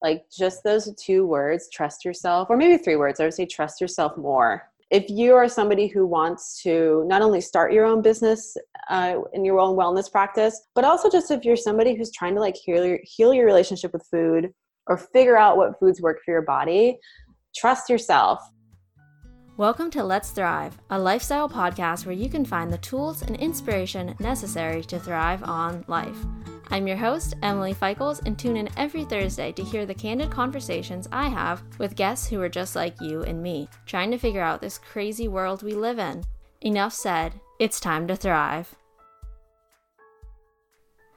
Like just those two words, trust yourself, or maybe three words. I would say trust yourself more. If you are somebody who wants to not only start your own business in your own wellness practice, but also just if you're somebody who's trying to like heal your relationship with food or figure out what foods work for your body, trust yourself. Welcome to Let's Thrive, a lifestyle podcast where you can find the tools and inspiration necessary to thrive on life. I'm your host, Emily Fichels, and tune in every Thursday to hear the candid conversations I have with guests who are just like you and me, trying to figure out this crazy world we live in. Enough said, it's time to thrive.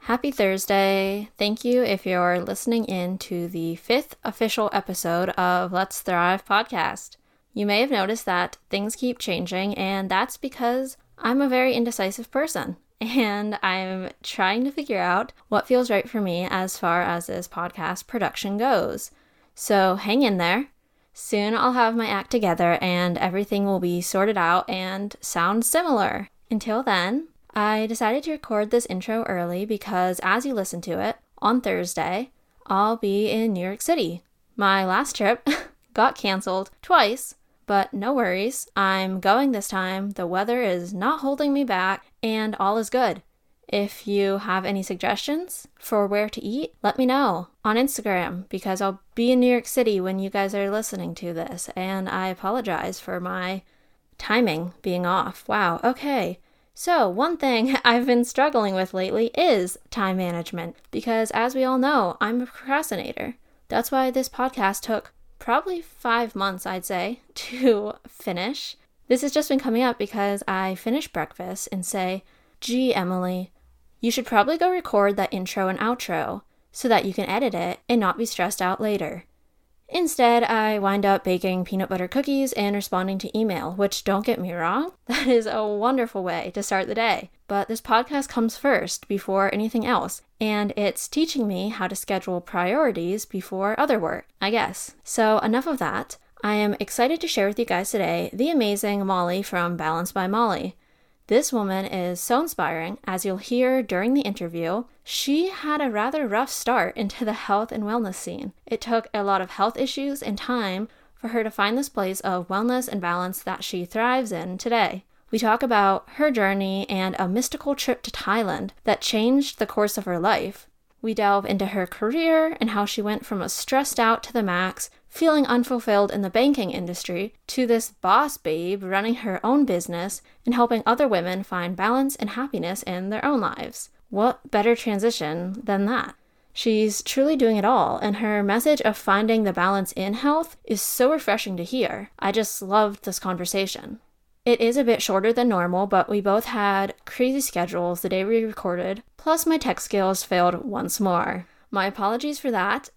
Happy Thursday. Thank you if you're listening in to the 5th official episode of Let's Thrive podcast. You may have noticed that things keep changing, and that's because I'm a very indecisive person, and I'm trying to figure out what feels right for me as far as this podcast production goes. So hang in there. Soon I'll have my act together, and everything will be sorted out and sound similar. Until then, I decided to record this intro early because as you listen to it, on Thursday, I'll be in New York City. My last trip got canceled twice. But no worries, I'm going this time, the weather is not holding me back, and all is good. If you have any suggestions for where to eat, let me know on Instagram, because I'll be in New York City when you guys are listening to this, and I apologize for my timing being off. Wow, okay. So one thing I've been struggling with lately is time management, because as we all know, I'm a procrastinator. That's why this podcast took probably 5 months, I'd say, to finish. This has just been coming up because I finish breakfast and say, gee, Emily, you should probably go record that intro and outro so that you can edit it and not be stressed out later. Instead, I wind up baking peanut butter cookies and responding to email, which, don't get me wrong, that is a wonderful way to start the day. But this podcast comes first before anything else, and it's teaching me how to schedule priorities before other work, I guess. So enough of that. I am excited to share with you guys today the amazing Molly from Balanced by Molly. This woman is so inspiring. As you'll hear during the interview, she had a rather rough start into the health and wellness scene. It took a lot of health issues and time for her to find this place of wellness and balance that she thrives in today. We talk about her journey and a mystical trip to Thailand that changed the course of her life. We delve into her career and how she went from a stressed out to the max, feeling unfulfilled in the banking industry, to this boss babe running her own business and helping other women find balance and happiness in their own lives. What better transition than that? She's truly doing it all, and her message of finding the balance in health is so refreshing to hear. I just loved this conversation. It is a bit shorter than normal, but we both had crazy schedules the day we recorded, plus my tech skills failed once more. My apologies for that.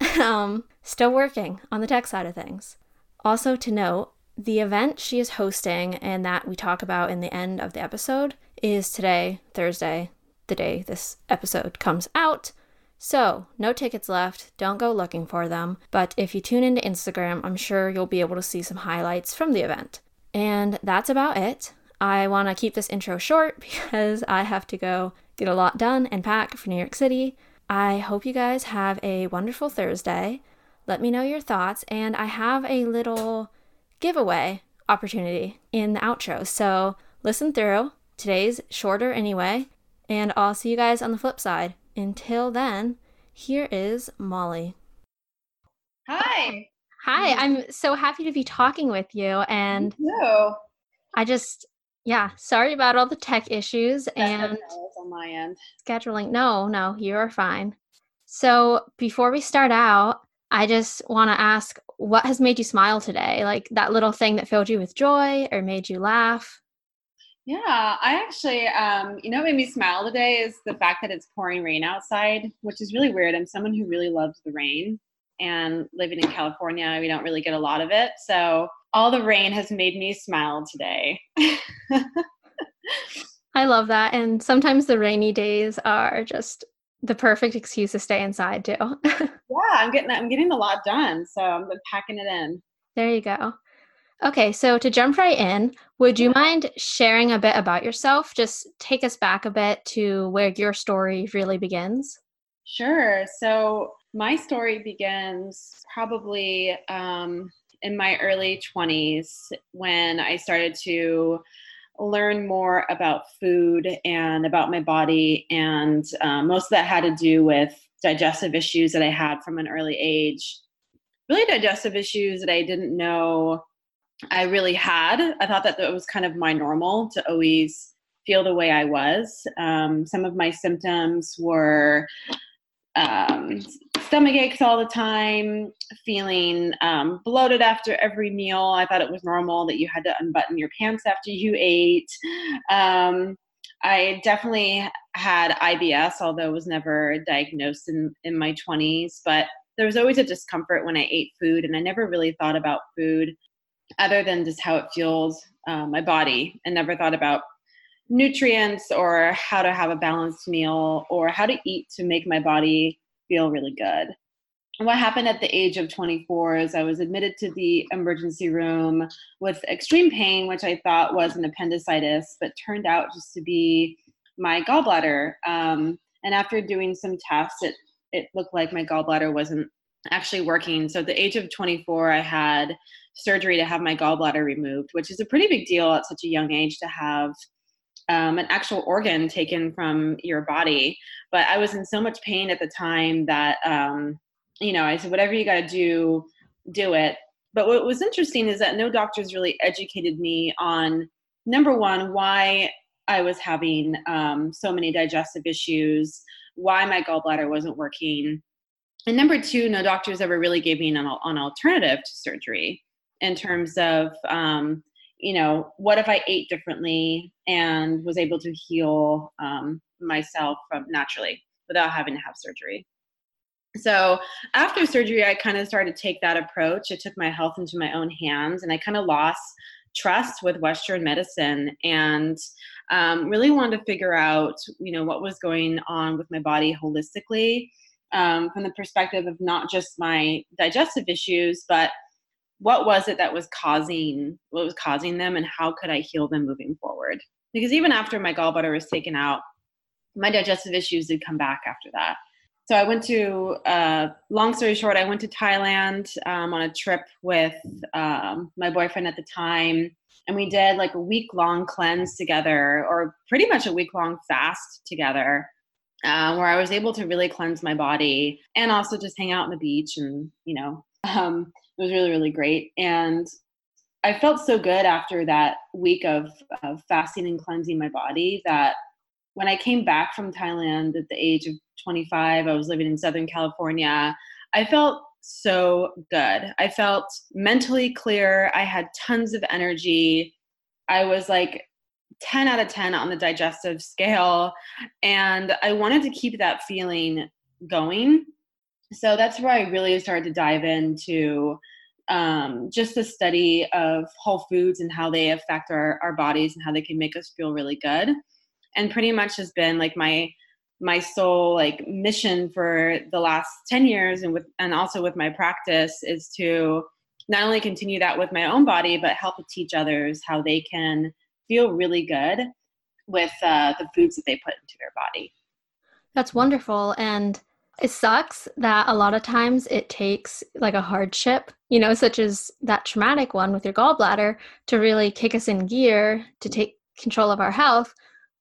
Still working on the tech side of things. Also to note, the event she is hosting and that we talk about in the end of the episode is today, Thursday, the day this episode comes out. So no tickets left. Don't go looking for them. But if you tune into Instagram, I'm sure you'll be able to see some highlights from the event. And that's about it. I want to keep this intro short because I have to go get a lot done and pack for New York City. I hope you guys have a wonderful Thursday. Let me know your thoughts, and I have a little giveaway opportunity in the outro, so listen through. Today's shorter anyway, and I'll see you guys on the flip side. Until then, here is Molly. Hi. Hi, I'm so happy to be talking with you, and hello. I just... yeah, sorry about all the tech issues and on my end. Scheduling. No, you're fine. So before we start out, I just want to ask, what has made you smile today? Like that little thing that filled you with joy or made you laugh? Yeah, I actually, what made me smile today is the fact that it's pouring rain outside, which is really weird. I'm someone who really loves the rain, and living in California, we don't really get a lot of it. So all the rain has made me smile today. I love that. And sometimes the rainy days are just the perfect excuse to stay inside too. Yeah, I'm getting a lot done. So I'm packing it in. There you go. Okay. So to jump right in, would you mind sharing a bit about yourself? Just take us back a bit to where your story really begins. Sure. So My story begins probably in my early 20s when I started to learn more about food and about my body, and most of that had to do with digestive issues that I had from an early age, really digestive issues that I didn't know I really had. I thought that it was kind of my normal to always feel the way I was. Some of my symptoms were stomach aches all the time, feeling bloated after every meal. I thought it was normal that you had to unbutton your pants after you ate. I definitely had IBS, although it was never diagnosed in my 20s, but there was always a discomfort when I ate food, and I never really thought about food other than just how it fuels my body, and never thought about nutrients or how to have a balanced meal or how to eat to make my body feel really good. And what happened at the age of 24 is I was admitted to the emergency room with extreme pain, which I thought was an appendicitis, but turned out just to be my gallbladder. And after doing some tests, it looked like my gallbladder wasn't actually working. So at the age of 24, I had surgery to have my gallbladder removed, which is a pretty big deal at such a young age to have an actual organ taken from your body. But I was in so much pain at the time that, I said, whatever you got to do, do it. But what was interesting is that no doctors really educated me on, number one, why I was having so many digestive issues, why my gallbladder wasn't working. And number two, no doctors ever really gave me an alternative to surgery in terms of, what if I ate differently and was able to heal myself from naturally without having to have surgery. So after surgery, I kind of started to take that approach. I took my health into my own hands, and I kind of lost trust with Western medicine, and really wanted to figure out, what was going on with my body holistically, from the perspective of not just my digestive issues, but what was it that was causing them, and how could I heal them moving forward? Because even after my gallbladder was taken out, my digestive issues did come back after that. So I went to, long story short, I went to Thailand on a trip with my boyfriend at the time, and we did like a week-long cleanse together, or pretty much a week-long fast together, where I was able to really cleanse my body and also just hang out on the beach and, it was really, really great. And I felt so good after that week of fasting and cleansing my body that when I came back from Thailand at the age of 25, I was living in Southern California, I felt so good. I felt mentally clear. I had tons of energy. I was like 10 out of 10 on the digestive scale. And I wanted to keep that feeling going. So that's where I really started to dive into just the study of whole foods and how they affect our bodies and how they can make us feel really good. And pretty much has been like my sole like mission for the last 10 years and also with my practice is to not only continue that with my own body, but help teach others how they can feel really good with the foods that they put into their body. That's wonderful. And it sucks that a lot of times it takes like a hardship, such as that traumatic one with your gallbladder to really kick us in gear to take control of our health.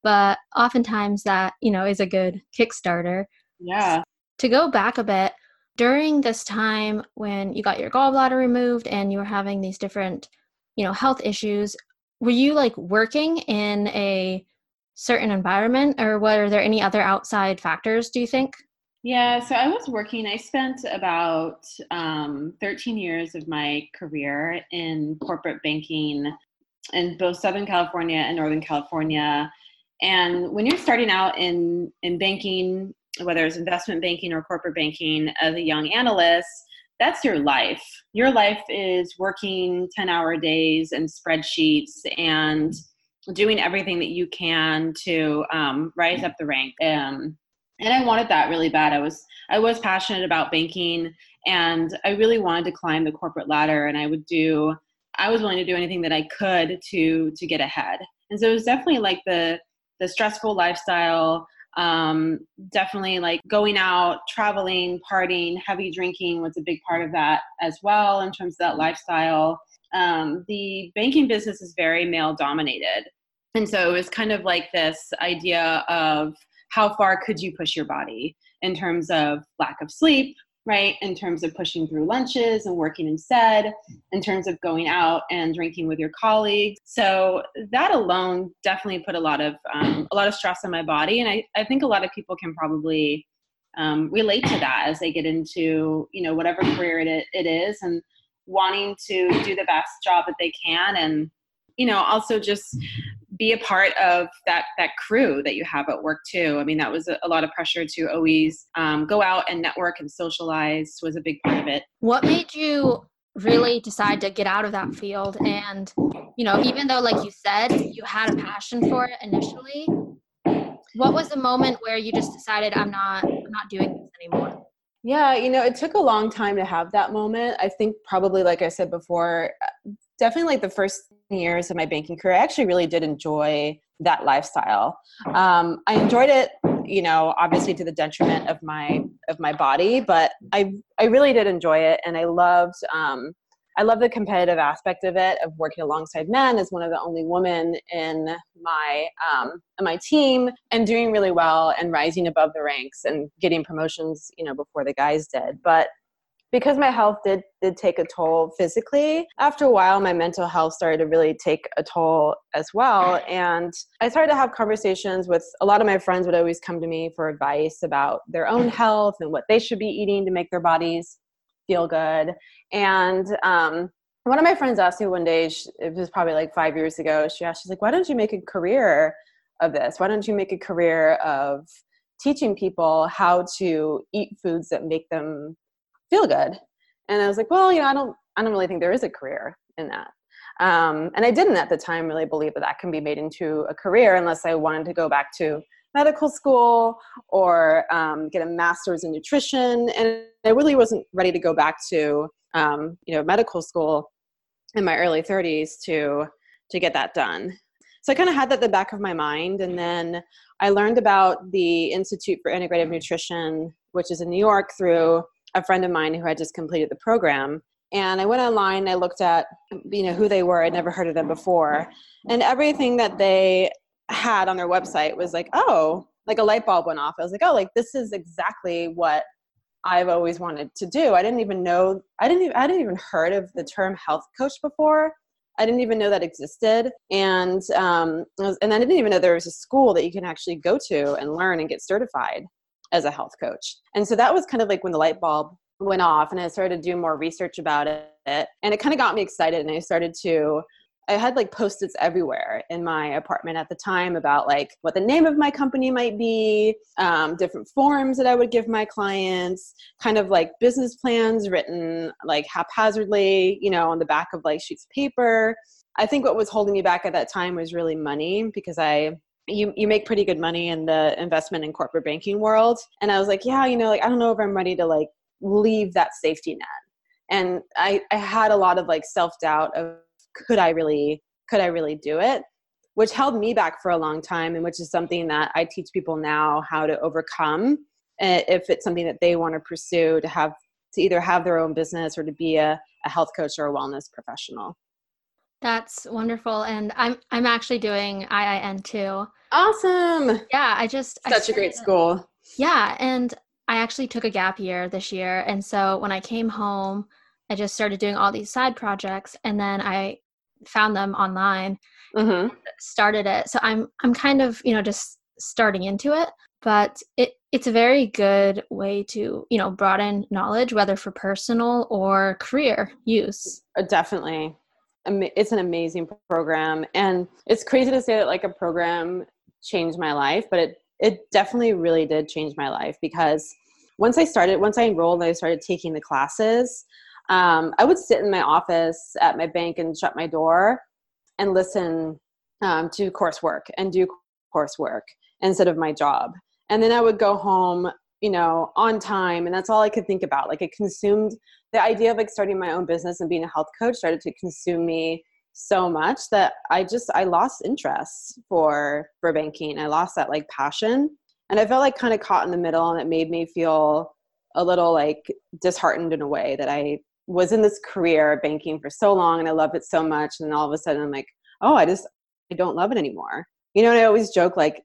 But oftentimes that, is a good kickstarter. Yeah. To go back a bit, during this time when you got your gallbladder removed and you were having these different, health issues, were you like working in a certain environment, or were there any other outside factors, do you think? Yeah, so I was working. I spent about 13 years of my career in corporate banking in both Southern California and Northern California. And when you're starting out in banking, whether it's investment banking or corporate banking, as a young analyst, that's your life. Your life is working 10-hour days and spreadsheets and doing everything that you can to rise up the rank. And I wanted that really bad. I was passionate about banking, and I really wanted to climb the corporate ladder, and I was willing to do anything that I could to get ahead. And so it was definitely like the stressful lifestyle Definitely like going out, traveling, partying, heavy drinking was a big part of that as well in terms of that lifestyle. The banking business is very male dominated. And so it was kind of like this idea of how far could you push your body in terms of lack of sleep, right? In terms of pushing through lunches and working instead, in terms of going out and drinking with your colleagues. So that alone definitely put a lot of stress on my body. And I think a lot of people can probably relate to that as they get into, you know, whatever career it is and wanting to do the best job that they can. And, you know, also just be a part of that crew that you have at work too. I mean, that was a lot of pressure to always go out and network and socialize was a big part of it. What made you really decide to get out of that field? And, you know, even though, like you said, you had a passion for it initially, what was the moment where you just decided I'm not doing this anymore? Yeah, you know, it took a long time to have that moment. I think probably, like I said before, definitely like the first years of my banking career, I actually really did enjoy that lifestyle. I enjoyed it, you know, obviously to the detriment of my body, but I really did enjoy it. And I loved the competitive aspect of it, of working alongside men as one of the only women in my team and doing really well and rising above the ranks and getting promotions, you know, before the guys did. But because my health did take a toll physically, after a while, my mental health started to really take a toll as well. And I started to have conversations with a lot of my friends would always come to me for advice about their own health and what they should be eating to make their bodies feel good. And one of my friends asked me one day, it was probably like 5 years ago, she's like, why don't you make a career of this? Why don't you make a career of teaching people how to eat foods that make them feel good? And I was like, well, you know, I don't really think there is a career in that. And I didn't at the time really believe that can be made into a career unless I wanted to go back to medical school or get a master's in nutrition. And I really wasn't ready to go back to, you know, medical school in my early 30s to get that done. So I kind of had that at the back of my mind. And then I learned about the Institute for Integrative Nutrition, which is in New York, through a friend of mine who had just completed the program. And I went online and I looked at, you know, who they were. I'd never heard of them before. And everything that they had on their website was like, oh, like a light bulb went off. I was like, oh, like this is exactly what I've always wanted to do. I didn't even know, I didn't even heard of the term health coach before. I didn't even know that existed. And I didn't even know there was a school that you can actually go to and learn and get certified as a health coach. And so that was kind of like when the light bulb went off and I started to do more research about it. And it kind of got me excited. And I had like Post-its everywhere in my apartment at the time about like what the name of my company might be, different forms that I would give my clients, kind of like business plans written like haphazardly, you know, on the back of like sheets of paper. I think what was holding me back at that time was really money, because you make pretty good money in the investment and corporate banking world. And I was like, yeah, you know, like, I don't know if I'm ready to like leave that safety net. And I had a lot of like self-doubt of, could I really do it? Which held me back for a long time. And which is something that I teach people now how to overcome if it's something that they want to pursue, to either have their own business or to be a health coach or a wellness professional. That's wonderful. And I'm actually doing IIN too. Awesome. Yeah. Such a great school. Yeah. And I actually took a gap year this year. And so when I came home, I just started doing all these side projects, and then I found them online, mm-hmm. and started it. So I'm kind of, you know, just starting into it, but it's a very good way to, you know, broaden knowledge, whether for personal or career use. Definitely. It's an amazing program, and it's crazy to say that like a program changed my life, but it definitely really did change my life, because once I enrolled and I started taking the classes, I would sit in my office at my bank and shut my door and listen to coursework and do coursework instead of my job. And then I would go home, you know, on time, and that's all I could think about. Like, it consumed the idea of like starting my own business and being a health coach started to consume me so much that I lost interest for banking. I lost that like passion. And I felt like kind of caught in the middle, and it made me feel a little like disheartened in a way that I was in this career of banking for so long and I loved it so much. And then all of a sudden I'm like, oh, I don't love it anymore. You know, and I always joke like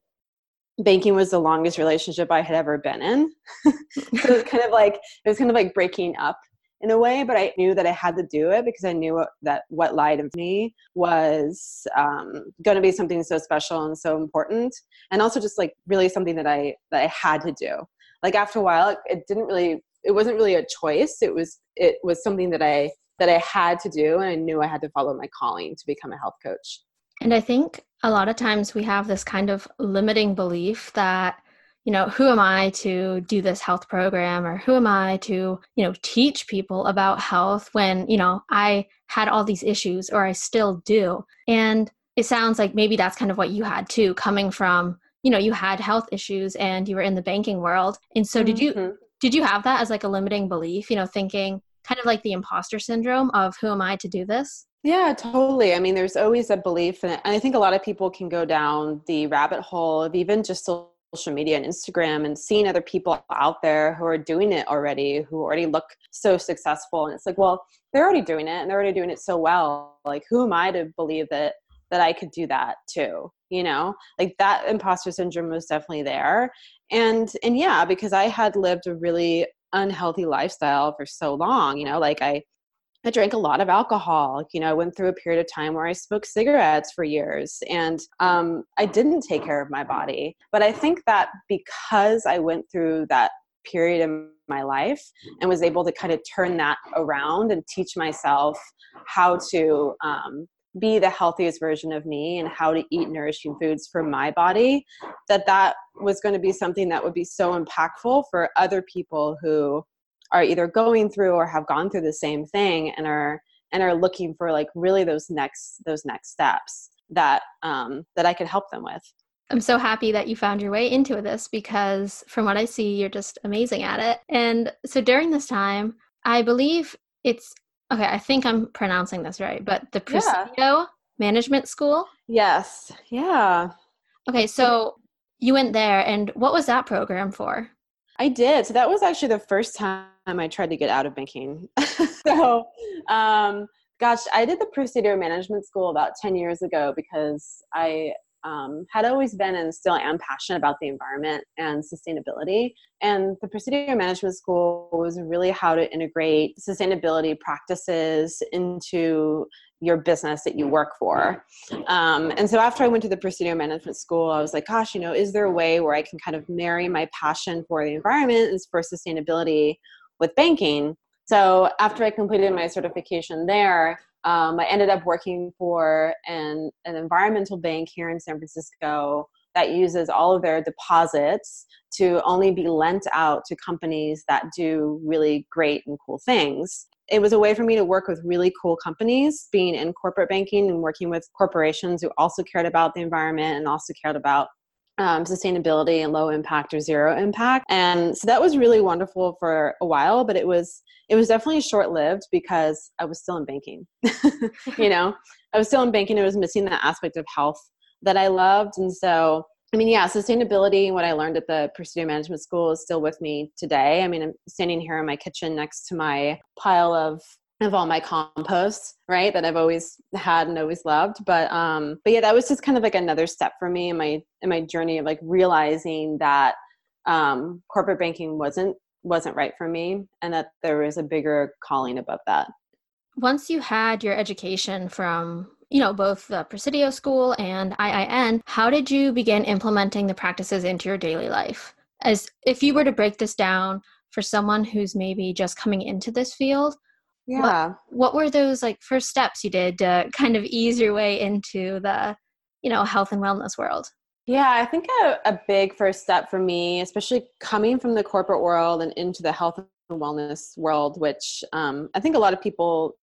banking was the longest relationship I had ever been in. So it was kind of like breaking up in a way, but I knew that I had to do it because I knew that what lied in me was going to be something so special and so important. And also just like really something that I had to do. Like after a while, it wasn't really a choice. It was something that I had to do, and I knew I had to follow my calling to become a health coach. And I think a lot of times we have this kind of limiting belief that, you know, who am I to do this health program, or who am I to, you know, teach people about health when, you know, I had all these issues, or I still do. And it sounds like maybe that's kind of what you had too, coming from, you know, you had health issues and you were in the banking world. And so did you have that as like a limiting belief, you know, thinking kind of like the imposter syndrome of who am I to do this? Yeah, totally. I mean, there's always a belief in it. And I think a lot of people can go down the rabbit hole of even just social media and Instagram and seeing other people out there who are doing it already, who already look so successful. And it's like, well, they're already doing it and they're already doing it so well. Like, who am I to believe that I could do that too? You know, like that imposter syndrome was definitely there. And yeah, because I had lived a really unhealthy lifestyle for so long, you know, like I drank a lot of alcohol. You know, I went through a period of time where I smoked cigarettes for years, and I didn't take care of my body. But I think that because I went through that period in my life and was able to kind of turn that around and teach myself how to be the healthiest version of me and how to eat nourishing foods for my body, that was going to be something that would be so impactful for other people who are either going through or have gone through the same thing and are looking for like really those next steps that I could help them with. I'm so happy that you found your way into this, because from what I see, you're just amazing at it. And so during this time, I believe it's okay, I think I'm pronouncing this right, but the Presidio Management School? Yes. Yeah. Okay, so you went there, and what was that program for? I did. So that was actually the first time I tried to get out of banking. So, I did the Presidio Management School about 10 years ago because I had always been and still am passionate about the environment and sustainability. And the Presidio Management School was really how to integrate sustainability practices into your business that you work for. And so after I went to the Presidio Management School, I was like, gosh, you know, is there a way where I can kind of marry my passion for the environment and for sustainability with banking? So after I completed my certification there, I ended up working for an environmental bank here in San Francisco that uses all of their deposits to only be lent out to companies that do really great and cool things. It was a way for me to work with really cool companies, being in corporate banking and working with corporations who also cared about the environment and also cared about sustainability and low impact or zero impact. And so that was really wonderful for a while, but it was definitely short-lived because I was still in banking. You know, I was still in banking. I was missing that aspect of health that I loved. And so, I mean, yeah, sustainability and what I learned at the Presidio Management School is still with me today. I mean, I'm standing here in my kitchen next to my pile of all my compost, right, that I've always had and always loved. But yeah, that was just kind of like another step for me in my journey of like realizing that corporate banking wasn't right for me, and that there was a bigger calling above that. Once you had your education from, you know, both the Presidio School and IIN, how did you begin implementing the practices into your daily life? As if you were to break this down for someone who's maybe just coming into this field, yeah. What were those like first steps you did to kind of ease your way into the, you know, health and wellness world? Yeah, I think a big first step for me, especially coming from the corporate world and into the health and wellness world, which I think a lot of people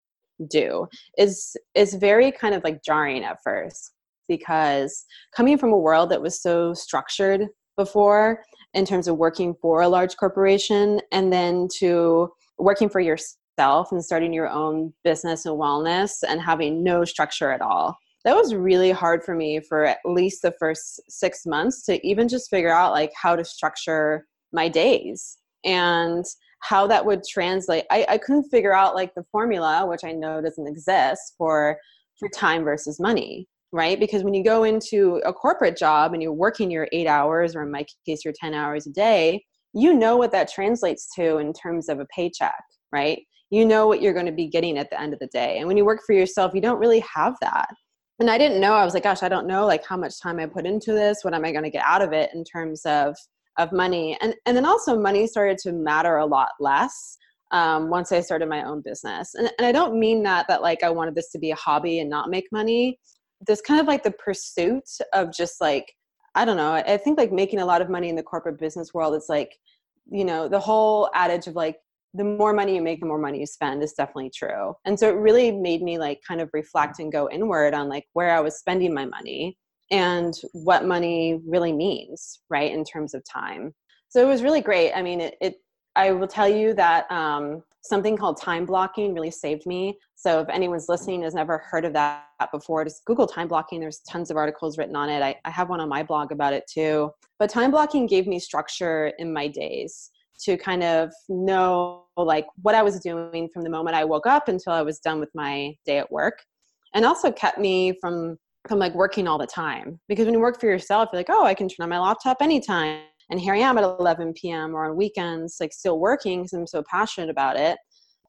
do, is very kind of like jarring at first, because coming from a world that was so structured before in terms of working for a large corporation, and then to working for yourself and starting your own business and wellness and having no structure at all. that was really hard for me for at least the first 6 months to even just figure out like how to structure my days and how that would translate. I couldn't figure out like the formula, which I know doesn't exist for time versus money, right? Because when you go into a corporate job and you're working your 8 hours, or in my case, your 10 hours a day, you know what that translates to in terms of a paycheck, right? You know what you're going to be getting at the end of the day. And when you work for yourself, you don't really have that. And I didn't know. I was like, gosh, I don't know like how much time I put into this. What am I going to get out of it in terms of money? And then also money started to matter a lot less once I started my own business. And I don't mean that like I wanted this to be a hobby and not make money. This kind of like the pursuit of just like, I don't know. I think like making a lot of money in the corporate business world, it's like, you know, the whole adage of like, the more money you make, the more money you spend is definitely true. And so it really made me like kind of reflect and go inward on like where I was spending my money and what money really means, right, in terms of time. So it was really great. I mean, I will tell you that something called time blocking really saved me. So if anyone's listening has never heard of that before, just Google time blocking. There's tons of articles written on it. I have one on my blog about it too. But time blocking gave me structure in my days to kind of know like what I was doing from the moment I woke up until I was done with my day at work. And also kept me from like working all the time. Because when you work for yourself, you're like, oh, I can turn on my laptop anytime. And here I am at 11 p.m. or on weekends, like still working because I'm so passionate about it.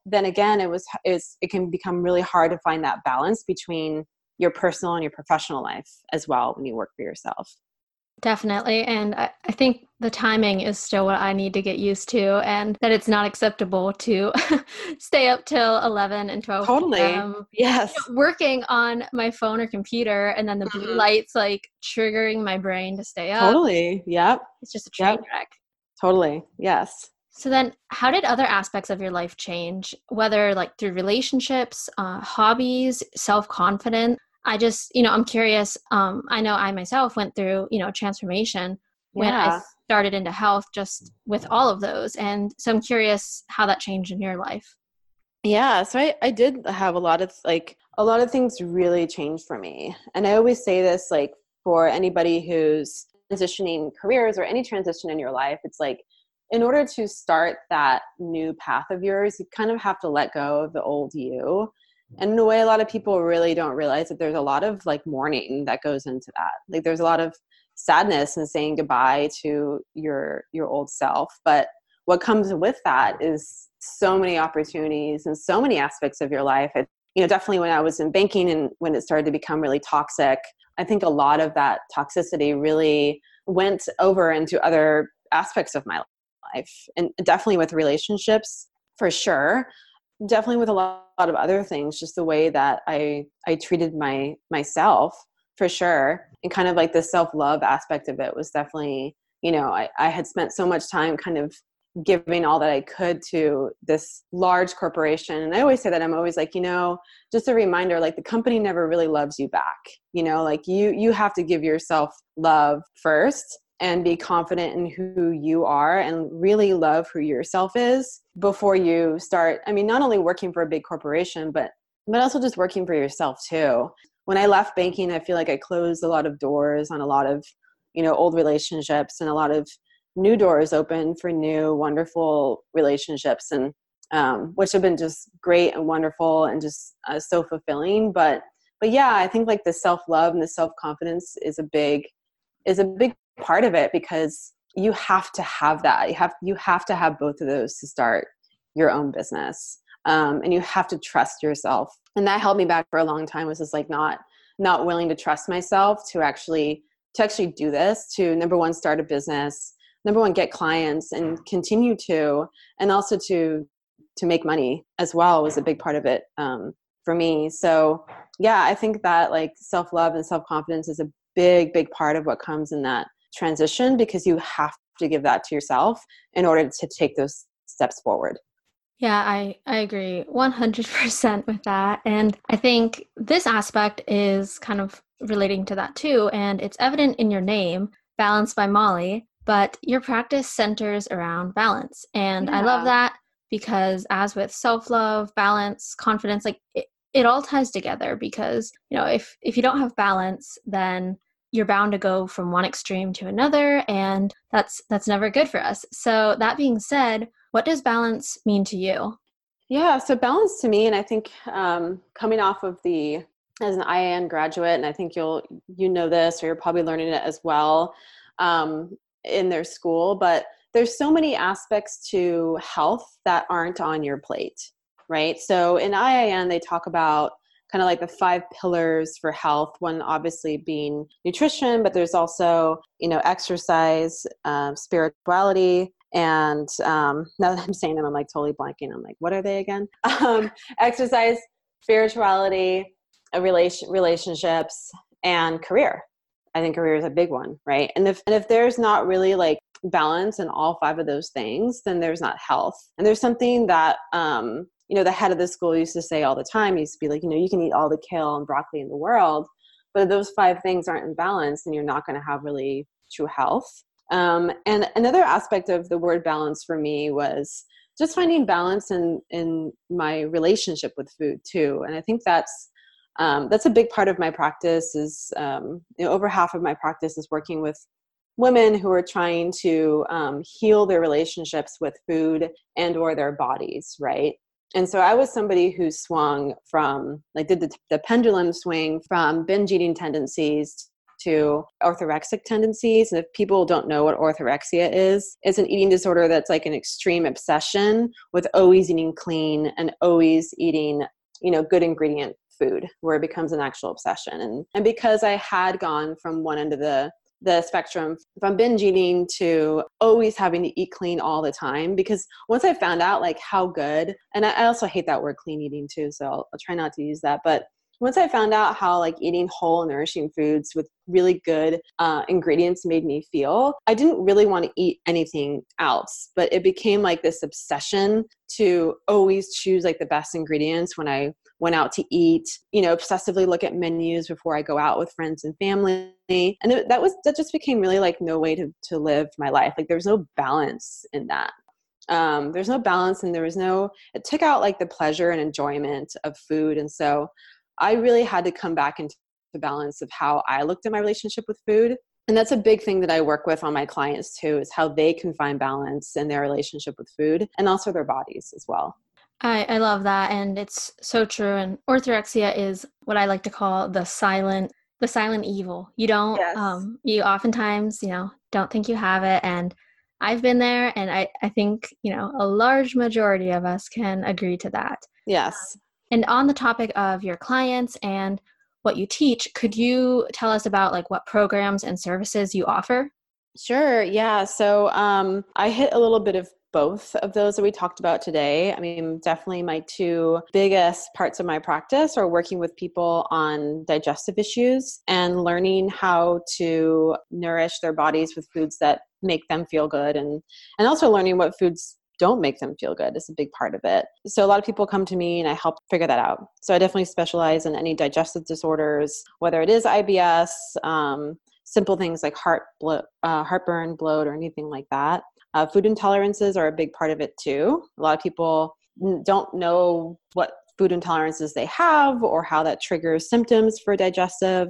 Then again, it can become really hard to find that balance between your personal and your professional life as well when you work for yourself. Definitely. And I think the timing is still what I need to get used to, and that it's not acceptable to stay up till 11 and 12. Totally. Yes. You know, working on my phone or computer, and then the blue lights like triggering my brain to stay up. Totally. Yep. It's just a train wreck. Totally. Yes. So then how did other aspects of your life change, whether like through relationships, hobbies, self-confidence? I just, you know, I'm curious. I know I myself went through, you know, transformation when I started into health, just with all of those. And so I'm curious how that changed in your life. Yeah. So I did have a lot of things really changed for me. And I always say this, like for anybody who's transitioning careers or any transition in your life, it's like, in order to start that new path of yours, you kind of have to let go of the old you. And in a way, a lot of people really don't realize that there's a lot of like mourning that goes into that. Like there's a lot of sadness and saying goodbye to your old self. But what comes with that is so many opportunities and so many aspects of your life. You know, definitely when I was in banking and when it started to become really toxic, I think a lot of that toxicity really went over into other aspects of my life. And definitely with relationships, for sure. Definitely with a lot of other things, just the way that I treated myself, for sure. And kind of like the self-love aspect of it was definitely, you know, I had spent so much time kind of giving all that I could to this large corporation. And I always say that I'm always like, you know, just a reminder, like the company never really loves you back, you know, like you have to give yourself love first and be confident in who you are and really love who yourself is before you start, I mean, not only working for a big corporation, but also just working for yourself too. When I left banking, I feel like I closed a lot of doors on a lot of, you know, old relationships, and a lot of new doors open for new, wonderful relationships, and which have been just great and wonderful and just so fulfilling. But yeah, I think like the self-love and the self-confidence is a big part of it, because you have to have that. You have to have both of those to start your own business. And you have to trust yourself. And that held me back for a long time, was just like not willing to trust myself to actually do this, to number one, start a business, number one, get clients and continue to, and also to make money as well was a big part of it for me. So yeah, I think that like self-love and self-confidence is a big, big part of what comes in that transition, because you have to give that to yourself in order to take those steps forward. Yeah, I agree 100% with that. And I think this aspect is kind of relating to that too. And it's evident in your name, Balanced by Molly, but your practice centers around balance. And I love that, because as with self-love, balance, confidence, like it, it all ties together because, you know, if you don't have balance, then you're bound to go from one extreme to another, and that's never good for us. So that being said, what does balance mean to you? Yeah, so balance to me, and I think coming off of as an IAN graduate, and I think you know this, or you're probably learning it as well in their school, but there's so many aspects to health that aren't on your plate, right? So in IAN, they talk about kind of like the 5 pillars for health, one obviously being nutrition, but there's also, you know, exercise, spirituality, and now that I'm saying them, I'm like totally blanking. I'm like, what are they again? Exercise, spirituality, relationships, and career. I think career is a big one, right? And if there's not really like balance in all 5 of those things, then there's not health. And there's something that, you know, the head of the school used to say all the time, used to be like, you know, you can eat all the kale and broccoli in the world, but if those 5 things aren't in balance, then you're not going to have really true health. And another aspect of the word balance for me was just finding balance in my relationship with food too. And I think that's a big part of my practice is, you know, over half of my practice is working with women who are trying to heal their relationships with food and or their bodies, right? And so I was somebody who swung from, like, did the pendulum swing from binge eating tendencies to orthorexic tendencies. And if people don't know what orthorexia is, it's an eating disorder that's like an extreme obsession with always eating clean and always eating, you know, good ingredient food, where it becomes an actual obsession. And because I had gone from one end of the spectrum, from binge eating to always having to eat clean all the time, because once I found out like how good, and I also hate that word clean eating too, so I'll try not to use that, but once I found out how like eating whole nourishing foods with really good ingredients made me feel, I didn't really want to eat anything else, but it became like this obsession to always choose like the best ingredients when I went out to eat, you know, obsessively look at menus before I go out with friends and family. And that just became really like no way to live my life. Like there was no balance in that. There's no balance, and it took out like the pleasure and enjoyment of food. And so I really had to come back into the balance of how I looked at my relationship with food. And that's a big thing that I work with on my clients too, is how they can find balance in their relationship with food and also their bodies as well. I love that. And it's so true. And orthorexia is what I like to call the silent evil. You don't, yes. You oftentimes, you know, don't think you have it. And I've been there, and I think, you know, a large majority of us can agree to that. Yes. And on the topic of your clients and what you teach, could you tell us about like what programs and services you offer? Sure. Yeah. So I hit a little bit of both of those that we talked about today. I mean, definitely my 2 biggest parts of my practice are working with people on digestive issues and learning how to nourish their bodies with foods that make them feel good, and also learning what foods don't make them feel good is a big part of it. So a lot of people come to me and I help figure that out. So I definitely specialize in any digestive disorders, whether it is IBS, simple things like heartburn, bloat, or anything like that. Food intolerances are a big part of it too. A lot of people don't know what food intolerances they have or how that triggers symptoms for digestive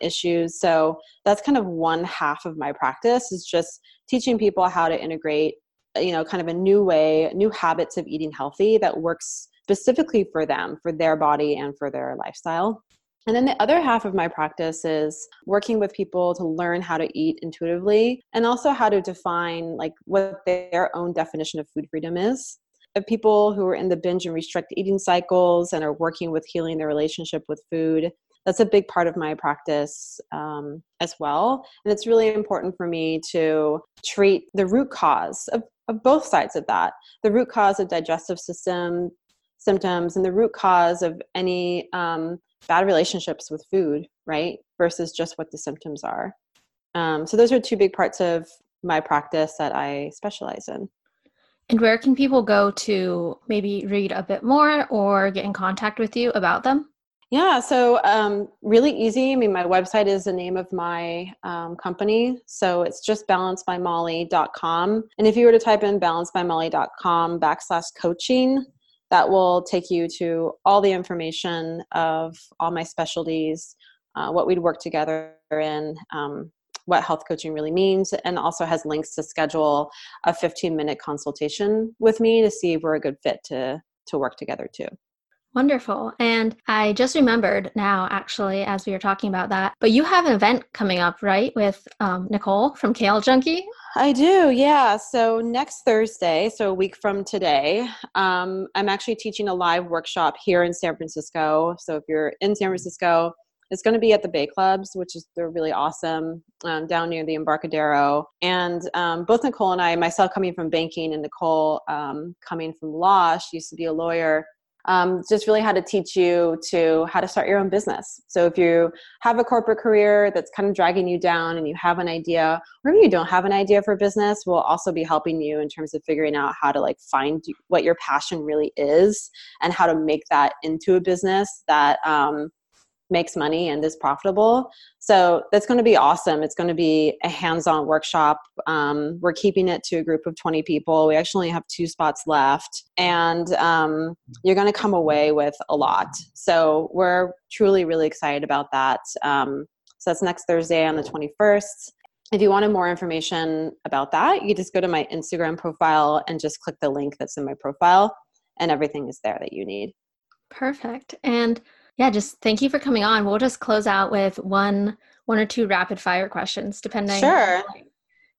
issues. So that's kind of one half of my practice, is just teaching people how to integrate, you know, kind of a new way, new habits of eating healthy that works specifically for them, for their body and for their lifestyle. And then the other half of my practice is working with people to learn how to eat intuitively, and also how to define like what their own definition of food freedom is. Of people who are in the binge and restrict eating cycles and are working with healing their relationship with food, that's a big part of my practice as well. And it's really important for me to treat the root cause of both sides of that, the root cause of digestive system symptoms and the root cause of any bad relationships with food, right? Versus just what the symptoms are. So those are 2 big parts of my practice that I specialize in. And where can people go to maybe read a bit more or get in contact with you about them? Yeah, so really easy. I mean, my website is the name of my company. So it's just balancedbymolly.com. And if you were to type in balancedbymolly.com/coaching, that will take you to all the information of all my specialties, what we'd work together in, what health coaching really means, and also has links to schedule a 15-minute consultation with me to see if we're a good fit to work together too. Wonderful. And I just remembered now, actually, as we were talking about that, but you have an event coming up, right, with Nicole from Kale Junkie? I do, yeah. So next Thursday, so a week from today, I'm actually teaching a live workshop here in San Francisco. So if you're in San Francisco, it's going to be at the Bay Clubs, which is, they're really awesome, down near the Embarcadero. And both Nicole and I, myself coming from banking and Nicole coming from law, she used to be a lawyer, just really how to teach you to how to start your own business. So if you have a corporate career that's kind of dragging you down and you have an idea, or if you don't have an idea for business, we'll also be helping you in terms of figuring out how to like find what your passion really is and how to make that into a business that makes money and is profitable. So that's going to be awesome. It's going to be a hands-on workshop. We're keeping it to a group of 20 people. We actually have 2 spots left, and you're going to come away with a lot. So we're truly, really excited about that. So that's next Thursday on the 21st. If you wanted more information about that, you just go to my Instagram profile and just click the link that's in my profile, and everything is there that you need. Perfect. And yeah, just thank you for coming on. We'll just close out with one or two rapid fire questions, depending. Sure.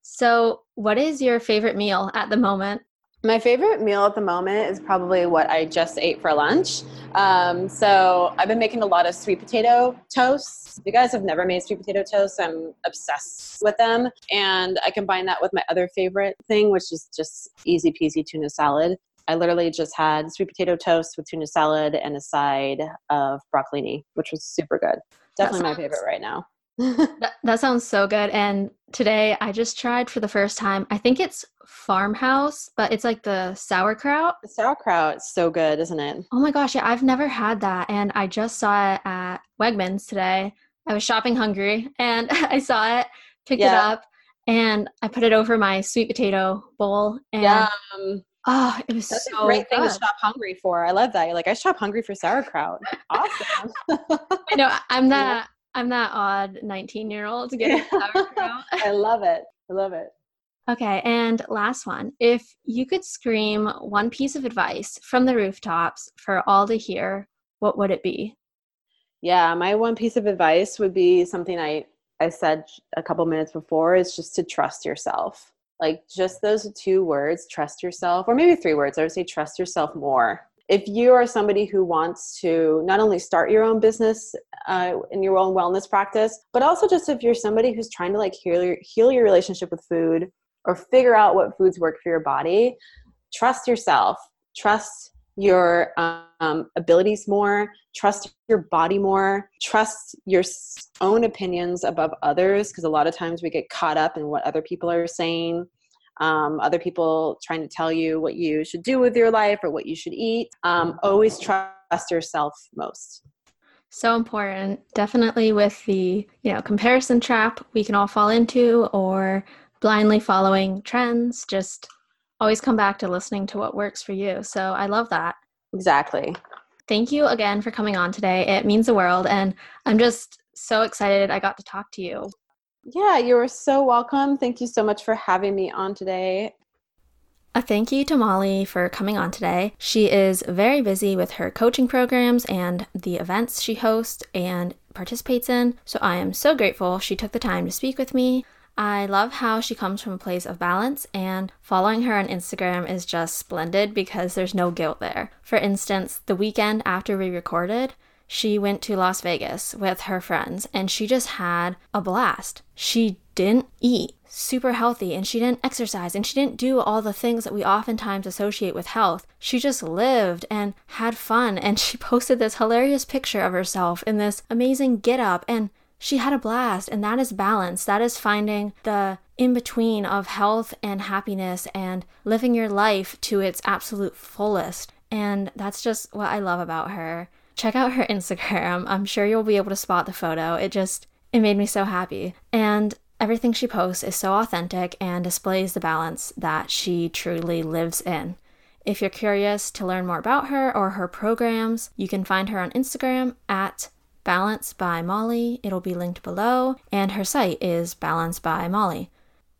So what is your favorite meal at the moment? My favorite meal at the moment is probably what I just ate for lunch. So I've been making a lot of sweet potato toasts. If you guys have never made sweet potato toasts, I'm obsessed with them. And I combine that with my other favorite thing, which is just easy peasy tuna salad. I literally just had sweet potato toast with tuna salad and a side of broccolini, which was super good. Definitely my favorite right now. That sounds so good. And today I just tried for the first time, I think it's farmhouse, but it's like the sauerkraut. The sauerkraut is so good, isn't it? Oh my gosh. Yeah, I've never had that. And I just saw it at Wegmans today. I was shopping hungry and I saw it, picked it up, and I put it over my sweet potato bowl. And oh, it was that's so a great thing to shop hungry for. I love that. You're like, I shop hungry for sauerkraut. Awesome. I know. I'm that odd 19-year-old getting sauerkraut. I love it. I love it. Okay. And last one, if you could scream one piece of advice from the rooftops for all to hear, what would it be? Yeah. My one piece of advice would be something I said a couple minutes before, is just to trust yourself. Like just those 2 words, trust yourself, or maybe 3 words. I would say trust yourself more. If you are somebody who wants to not only start your own business in your own wellness practice, but also just if you're somebody who's trying to like heal your relationship with food or figure out what foods work for your body, trust yourself, trust your abilities more, trust your body more, trust your own opinions above others, because a lot of times we get caught up in what other people are saying, other people trying to tell you what you should do with your life or what you should eat. Always trust yourself most. So important. Definitely with the comparison trap we can all fall into, or blindly following trends, just always come back to listening to what works for you. So I love that. Exactly. Thank you again for coming on today. It means the world. And I'm just so excited I got to talk to you. Yeah, you were so welcome. Thank you so much for having me on today. A thank you to Molly for coming on today. She is very busy with her coaching programs and the events she hosts and participates in. So I am so grateful she took the time to speak with me. I love how she comes from a place of balance, and following her on Instagram is just splendid because there's no guilt there. For instance, the weekend after we recorded, she went to Las Vegas with her friends and she just had a blast. She didn't eat super healthy, and she didn't exercise, and she didn't do all the things that we oftentimes associate with health. She just lived and had fun, and she posted this hilarious picture of herself in this amazing getup, and she had a blast, and that is balance. That is finding the in-between of health and happiness and living your life to its absolute fullest. And that's just what I love about her. Check out her Instagram. I'm sure you'll be able to spot the photo. It made me so happy. And everything she posts is so authentic and displays the balance that she truly lives in. If you're curious to learn more about her or her programs, you can find her on Instagram at Balanced by Molly. It'll be linked below, and her site is Balanced by Molly.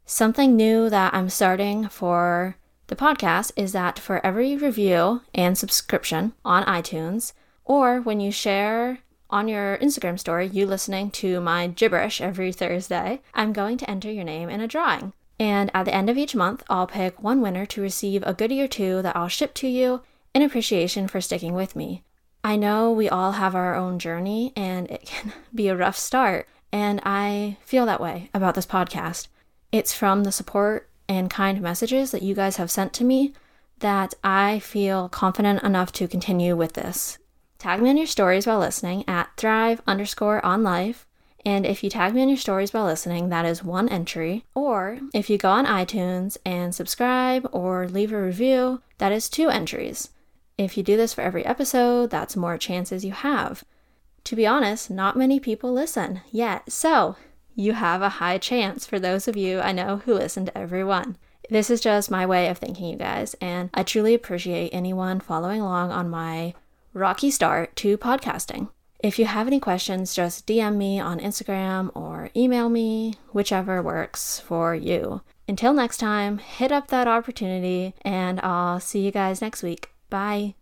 Something new that I'm starting for the podcast is that for every review and subscription on iTunes, or when you share on your Instagram story, you listening to my gibberish every Thursday, I'm going to enter your name in a drawing. And at the end of each month, I'll pick one winner to receive a goodie or two that I'll ship to you in appreciation for sticking with me. I know we all have our own journey and it can be a rough start, and I feel that way about this podcast. It's from the support and kind messages that you guys have sent to me that I feel confident enough to continue with this. Tag me on your stories while listening at @thrive_onlife. And if you tag me on your stories while listening, that is one entry. Or if you go on iTunes and subscribe or leave a review, that is two entries. If you do this for every episode, that's more chances you have. To be honest, not many people listen yet, so you have a high chance for those of you I know who listen to every one. This is just my way of thanking you guys, and I truly appreciate anyone following along on my rocky start to podcasting. If you have any questions, just DM me on Instagram or email me, whichever works for you. Until next time, hit up that opportunity, and I'll see you guys next week. Bye.